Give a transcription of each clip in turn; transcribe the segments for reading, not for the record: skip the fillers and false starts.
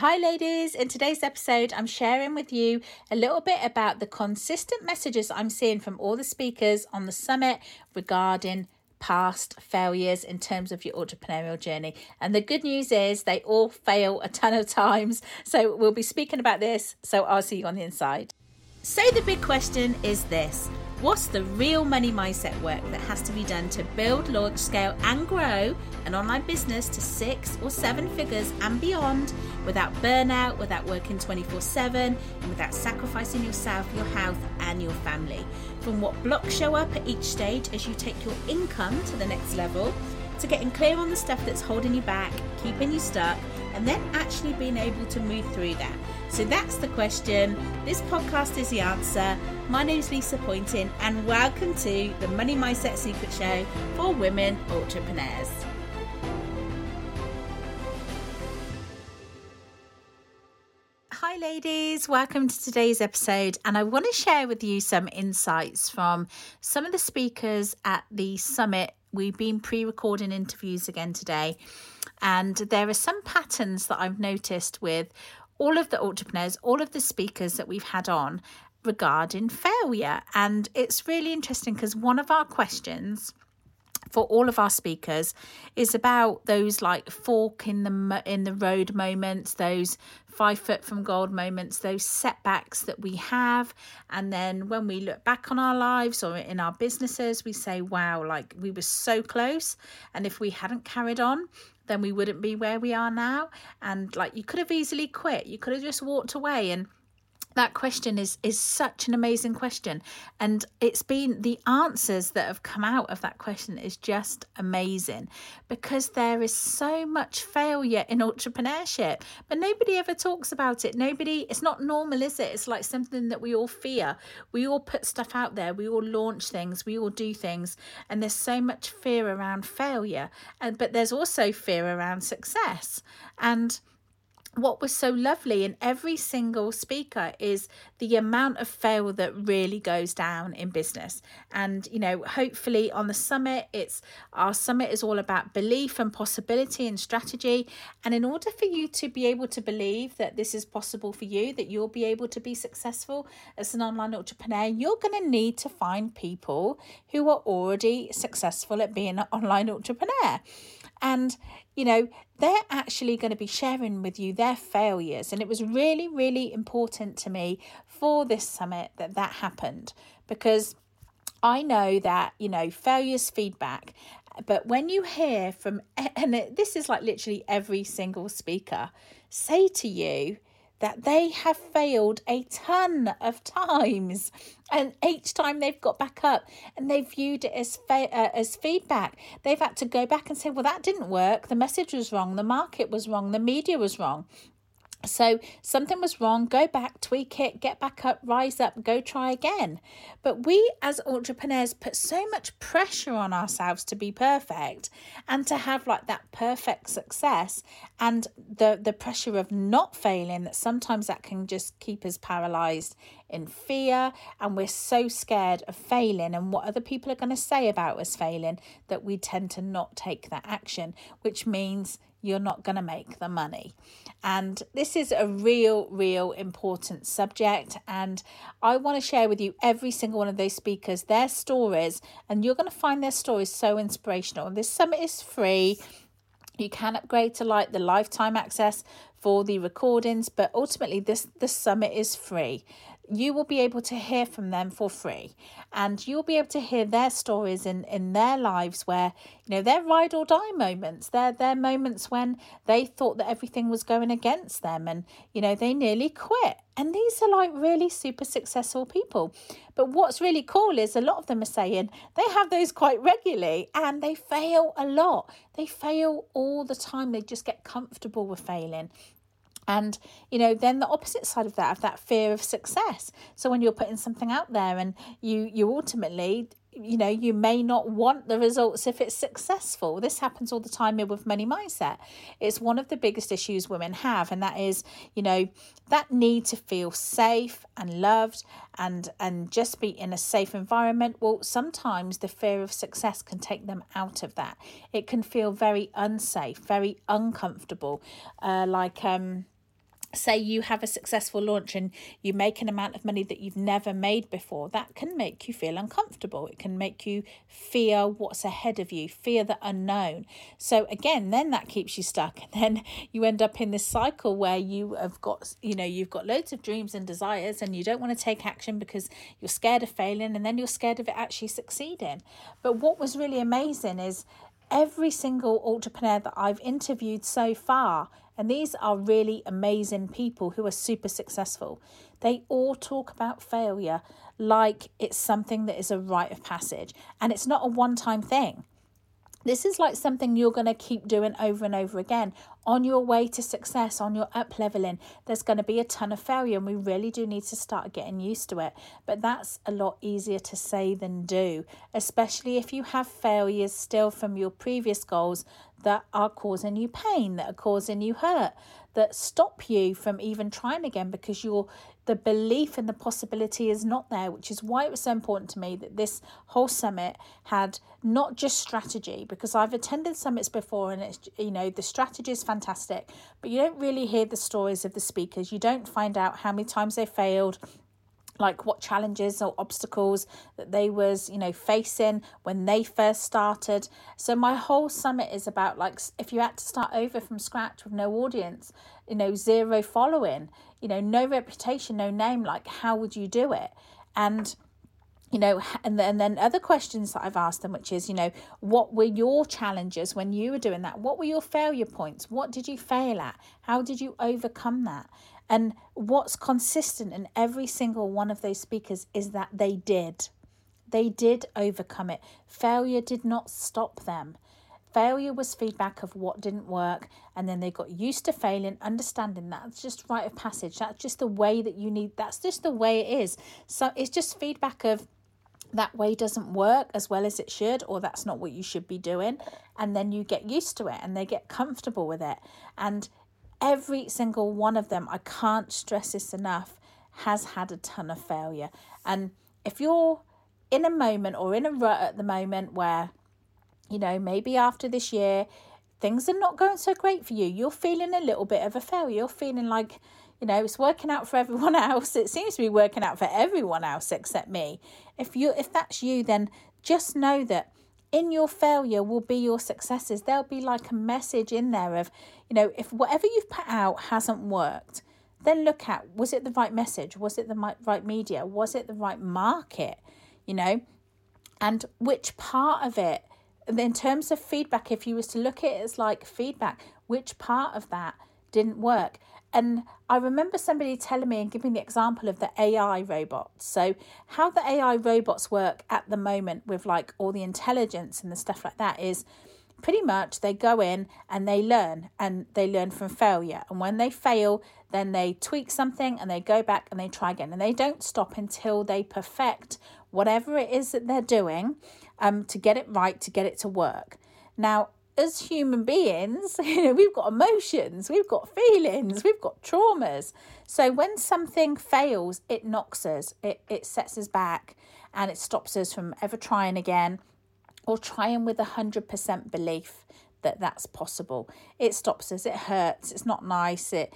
Hi ladies, in today's episode I'm sharing with you a little bit about the consistent messages I'm seeing from all the speakers on the summit regarding past failures in terms of your entrepreneurial journey. And the good news is they all fail a ton of times. So we'll be speaking about this, so I'll see you on the inside. So the big question is this: what's the real money mindset work that has to be done to build, launch, scale and grow an online business to 6 or 7 figures and beyond without burnout, without working 24/7 and without sacrificing yourself, your health and your family? From what blocks show up at each stage as you take your income to the next level, to getting clear on the stuff that's holding you back, keeping you stuck, and then actually being able to move through that. So that's the question. This podcast is the answer. My name's Lisa Poynton, and welcome to the Money Mindset Secret Show for Women Entrepreneurs. Hi ladies, welcome to today's episode, and I want to share with you some insights from some of the speakers at the summit. We've been pre-recording interviews again today, and there are some patterns that I've noticed with all of the entrepreneurs, all of the speakers that we've had on regarding failure. And it's really interesting because one of our questions for all of our speakers is about those like fork in the road moments, those 5 foot from gold moments, those setbacks that we have. And then when we look back on our lives or in our businesses, we say, wow, like we were so close. And if we hadn't carried on, then we wouldn't be where we are now. And like, you could have easily quit. You could have just walked away. And that question is such an amazing question. And it's been the answers that have come out of that question is just amazing, because there is so much failure in entrepreneurship, but nobody ever talks about it. It's not normal, is it? It's like something that we all fear. We all put stuff out there. We all launch things. We all do things. And there's so much fear around failure. But there's also fear around success. And what was so lovely in every single speaker is the amount of fail that really goes down in business. And, you know, hopefully on the summit, our summit is all about belief and possibility and strategy. And in order for you to be able to believe that this is possible for you, that you'll be able to be successful as an online entrepreneur, you're going to need to find people who are already successful at being an online entrepreneur. And, you know, they're actually going to be sharing with you their failures. And it was really, really important to me for this summit that happened, because I know that, you know, failure's feedback. But when you hear from, and this is like literally every single speaker say to you that they have failed a ton of times, and each time they've got back up and they viewed it as feedback. They've had to go back and say, well, that didn't work. The message was wrong. The market was wrong. The media was wrong. So something was wrong. Go back, tweak it, get back up, rise up, go try again. But we as entrepreneurs put so much pressure on ourselves to be perfect and to have like that perfect success, and the pressure of not failing, that sometimes that can just keep us paralyzed in fear. And we're so scared of failing and what other people are going to say about us failing that we tend to not take that action, which means you're not going to make the money. And this is a real, real important subject. And I want to share with you every single one of those speakers, their stories, and you're going to find their stories so inspirational. And this summit is free. You can upgrade to like the lifetime access for the recordings, but ultimately this summit is free. You will be able to hear from them for free, and you'll be able to hear their stories in their lives where, you know, their ride or die moments, their moments when they thought that everything was going against them and, you know, they nearly quit. And these are like really super successful people. But what's really cool is a lot of them are saying they have those quite regularly and they fail a lot. They fail all the time. They just get comfortable with failing. And, you know, then the opposite side of that fear of success. So when you're putting something out there and you ultimately, you know, you may not want the results if it's successful. This happens all the time here with money mindset. It's one of the biggest issues women have. And that is, you know, that need to feel safe and loved and just be in a safe environment. Well, sometimes the fear of success can take them out of that. It can feel very unsafe, very uncomfortable, say you have a successful launch and you make an amount of money that you've never made before, that can make you feel uncomfortable. It can make you fear what's ahead of you, fear the unknown. So again, then that keeps you stuck. And then you end up in this cycle where you have got, you've got loads of dreams and desires and you don't want to take action because you're scared of failing, and then you're scared of it actually succeeding. But what was really amazing is every single entrepreneur that I've interviewed so far, and these are really amazing people who are super successful, they all talk about failure like it's something that is a rite of passage, and it's not a one-time thing. This is like something you're going to keep doing over and over again. On your way to success, on your up-leveling, there's going to be a ton of failure, and we really do need to start getting used to it. But that's a lot easier to say than do, especially if you have failures still from your previous goals that are causing you pain, that are causing you hurt, that stop you from even trying again because the belief in the possibility is not there, which is why it was so important to me that this whole summit had not just strategy, because I've attended summits before and it's, the strategy is fantastic, but you don't really hear the stories of the speakers. You don't find out how many times they failed, like what challenges or obstacles that they was, facing when they first started. So my whole summit is about, like, if you had to start over from scratch with no audience, zero following, no reputation, no name, like how would you do it? And then other questions that I've asked them, which is, what were your challenges when you were doing that? What were your failure points? What did you fail at? How did you overcome that? And what's consistent in every single one of those speakers is that they did. They did overcome it. Failure did not stop them. Failure was feedback of what didn't work, and then they got used to failing, understanding that's just rite of passage. That's just the way that you need. That's just the way it is. So it's just feedback of that way doesn't work as well as it should, or that's not what you should be doing. And then you get used to it and they get comfortable with it. And every single one of them, I can't stress this enough, has had a ton of failure. And if you're in a moment or in a rut at the moment where, maybe after this year, things are not going so great for you, you're feeling a little bit of a failure. You're feeling like, it's working out for everyone else. It seems to be working out for everyone else except me. If that's you, then just know that in your failure will be your successes. There'll be like a message in there of, if whatever you've put out hasn't worked, then look at, was it the right message? Was it the right media? Was it the right market? And which part of it, in terms of feedback, if you was to look at it as like feedback, which part of that didn't work? And I remember somebody telling me and giving the example of the AI robots. So how the AI robots work at the moment with like all the intelligence and the stuff like that is pretty much they go in and they learn from failure. And when they fail, then they tweak something and they go back and they try again. And they don't stop until they perfect whatever it is that they're doing to get it right, to get it to work. Now, as human beings, we've got emotions, we've got feelings, we've got traumas. So when something fails, it knocks us, it sets us back, and it stops us from ever trying again or trying with 100% belief that that's possible. It stops us, it hurts, it's not nice, it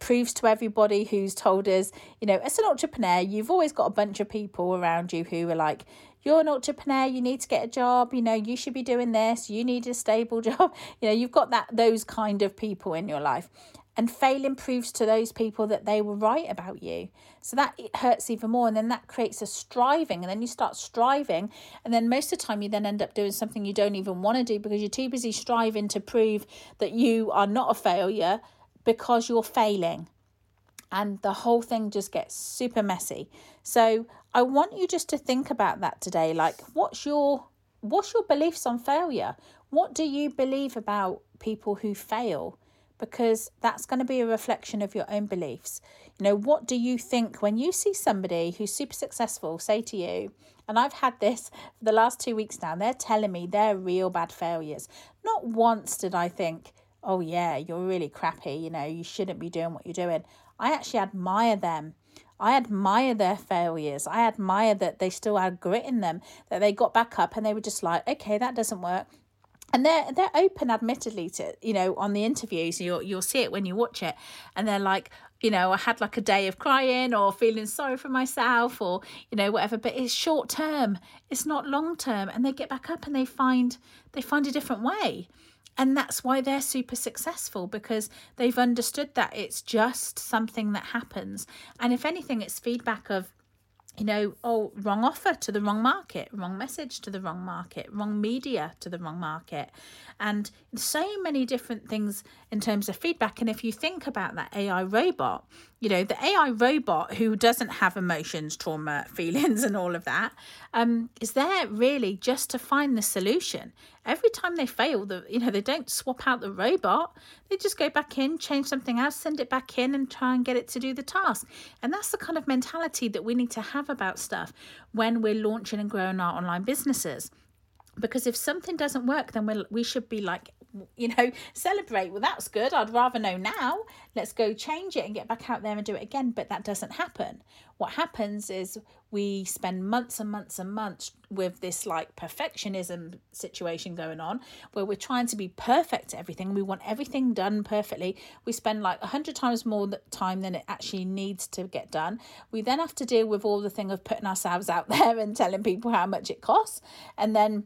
proves to everybody who's told us, as an entrepreneur, you've always got a bunch of people around you who are like, you're an entrepreneur, you need to get a job, you should be doing this, you need a stable job. You've got those kind of people in your life. And failing proves to those people that they were right about you. So that it hurts even more. And then that creates a striving. And then you start striving. And then most of the time you then end up doing something you don't even want to do because you're too busy striving to prove that you are not a failure because you're failing. And the whole thing just gets super messy. So I want you just to think about that today. Like, what's your beliefs on failure? What do you believe about people who fail? Because that's going to be a reflection of your own beliefs. What do you think when you see somebody who's super successful say to you, and I've had this for the last 2 weeks now, they're telling me they're real bad failures. Not once did I think, oh yeah, you're really crappy, you shouldn't be doing what you're doing. I actually admire them. I admire their failures. I admire that they still had grit in them, that they got back up and they were just like, okay, that doesn't work. And they're open, admittedly, to, you know, on the interviews, you'll see it when you watch it. And they're like, you know, I had like a day of crying or feeling sorry for myself or, you know, whatever. But it's short term. It's not long term. And they get back up and they find a different way. And that's why they're super successful, because they've understood that it's just something that happens. And if anything, it's feedback of, you know, oh, wrong offer to the wrong market, wrong message to the wrong market, wrong media to the wrong market. And so many different things in terms of feedback. And if you think about that AI robot, you know, the AI robot who doesn't have emotions, trauma, feelings and all of that, is there really just to find the solution. Every time they fail, they don't swap out the robot. They just go back in, change something else, send it back in and try and get it to do the task. And that's the kind of mentality that we need to have about stuff when we're launching and growing our online businesses. Because if something doesn't work, then we should be like, you know, celebrate. Well, that's good. I'd rather know now. Let's go change it and get back out there and do it again. But that doesn't happen. What happens is we spend months and months and months with this like perfectionism situation going on, where we're trying to be perfect at everything. We want everything done perfectly. We spend like 100 times more time than it actually needs to get done. We then have to deal with all the thing of putting ourselves out there and telling people how much it costs. And then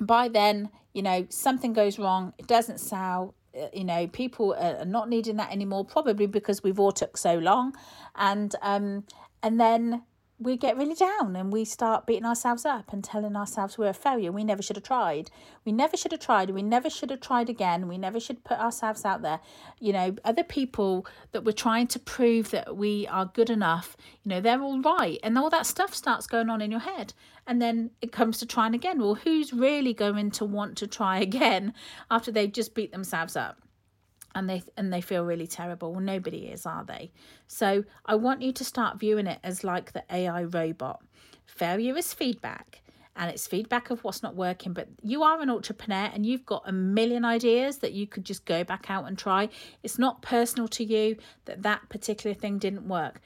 by then, you know, something goes wrong. It doesn't sell. You know, people are not needing that anymore, probably because we've all took so long. And then we get really down and we start beating ourselves up and telling ourselves we're a failure. We never should have tried. We never should have tried. We never should have tried again. We never should put ourselves out there. You know, other people that we're trying to prove that we are good enough, you know, they're all right. And all that stuff starts going on in your head. And then it comes to trying again. Well, who's really going to want to try again after they've just beat themselves up? And they feel really terrible. Well, nobody is, are they? So I want you to start viewing it as like the AI robot. Failure is feedback, and it's feedback of what's not working. But you are an entrepreneur and you've got a million ideas that you could just go back out and try. It's not personal to you that particular thing didn't work.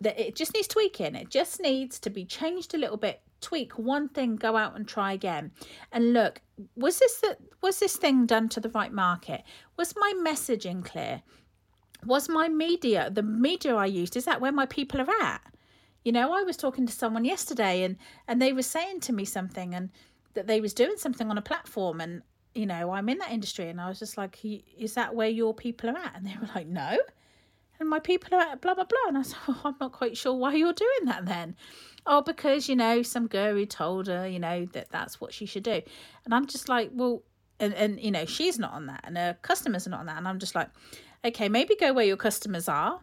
That it just needs tweaking. It just needs to be changed a little bit. Tweak one thing, go out and try again. And look, was this thing done to the right market? Was my messaging clear? Was my media, the media I used, is that where my people are at? You know, I was talking to someone yesterday and they were saying to me something, and that they was doing something on a platform, and, you know, I'm in that industry, and I was just like, is that where your people are at? And they were like, no. And my people are at blah, blah, blah. And I said, oh, I'm not quite sure why you're doing that then. Oh, because, you know, some guru told her, you know, that's what she should do. And I'm just like, well, and you know, she's not on that and her customers are not on that. And I'm just like, okay, maybe go where your customers are.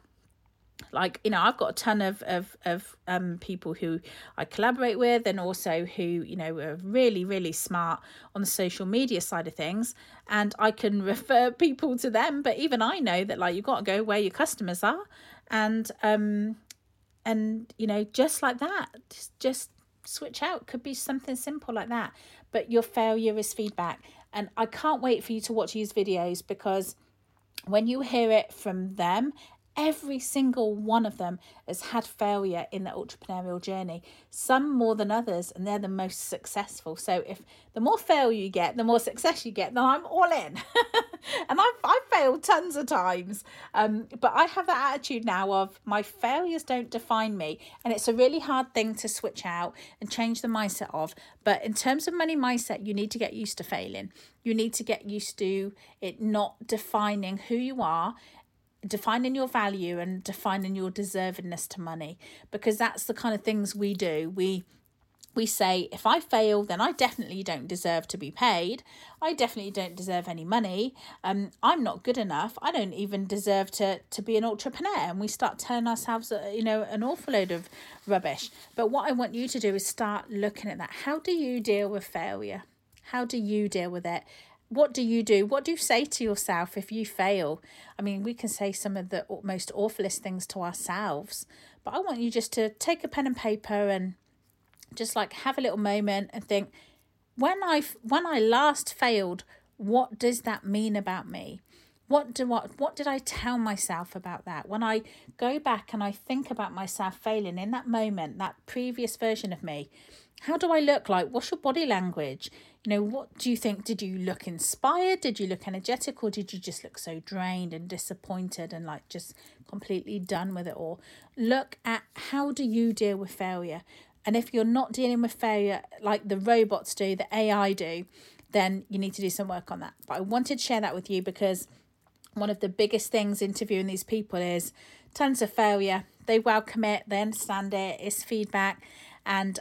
Like, you know, I've got a ton of people who I collaborate with, and also who, you know, are really, really smart on the social media side of things. And I can refer people to them. But even I know that, like, you've got to go where your customers are. And you know, just like that, just switch out. Could be something simple like that. But your failure is feedback. And I can't wait for you to watch these videos, because when you hear it from them, every single one of them has had failure in their entrepreneurial journey, some more than others, and they're the most successful. So if the more fail you get, the more success you get, then I'm all in. And I've failed tons of times. But I have that attitude now of my failures don't define me. And it's a really hard thing to switch out and change the mindset of. But in terms of money mindset, you need to get used to failing. You need to get used to it not defining who you are, defining your value, and defining your deservedness to money, because that's the kind of things we do. We say, if I fail, then I definitely don't deserve to be paid. I definitely don't deserve any money. I'm not good enough. I don't even deserve to be an entrepreneur. And we start telling ourselves, you know, an awful load of rubbish. But what I want you to do is start looking at that. How do you deal with failure? How do you deal with it? What do you do? What do you say to yourself if you fail? I mean, we can say some of the most awfulest things to ourselves, but I want you just to take a pen and paper and just like have a little moment and think, when I last failed, what does that mean about me? What did I tell myself about that? When I go back and I think about myself failing in that moment, that previous version of me, how do I look like? What's your body language? You know, what do you think? Did you look inspired? Did you look energetic? Or did you just look so drained and disappointed and like just completely done with it all? Look at how do you deal with failure? And if you're not dealing with failure like the robots do, the AI do, then you need to do some work on that. But I wanted to share that with you because one of the biggest things interviewing these people is tons of failure. They welcome it, they understand it, it's feedback, and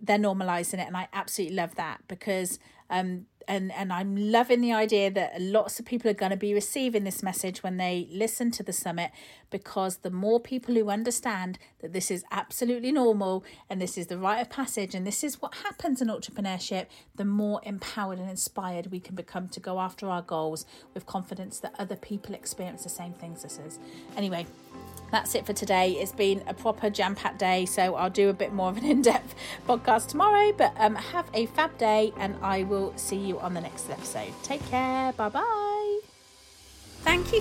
they're normalising it. And I absolutely love that because, and I'm loving the idea that lots of people are going to be receiving this message when they listen to the summit, because the more people who understand that this is absolutely normal and this is the rite of passage and this is what happens in entrepreneurship, the more empowered and inspired we can become to go after our goals with confidence that other people experience the same things as us. Anyway, that's it for today. It's been a proper jam-packed day, so I'll do a bit more of an in-depth podcast tomorrow, but have a fab day and I will see you on the next episode. Take care. Bye-bye. Thank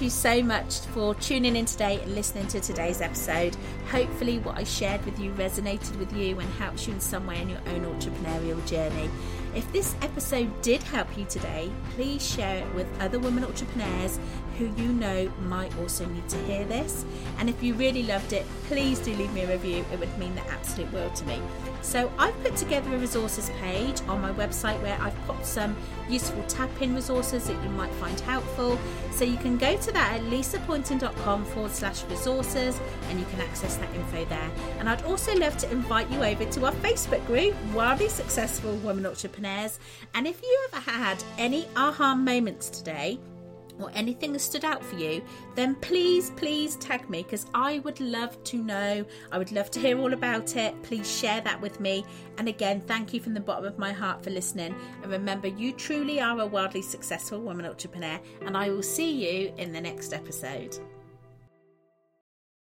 you so much for tuning in today and listening to today's episode. Hopefully what I shared with you resonated with you and helps you in some way in your own entrepreneurial journey. If this episode did help you today, please share it with other women entrepreneurs who you know might also need to hear this. And if you really loved it, please do leave me a review. It would mean the absolute world to me. So I've put together a resources page on my website where I've popped some useful tap-in resources that you might find helpful. So you can go to that at lisapoynton.com/resources and you can access that info there. And I'd also love to invite you over to our Facebook group, Wildly Successful Women Entrepreneurs. And if you ever had any aha moments today, or anything that stood out for you, then please tag me, because I would love to know. I would love to hear all about it. Please share that with me. And again, thank you from the bottom of my heart for listening. And remember, you truly are a wildly successful woman entrepreneur, and I will see you in the next episode.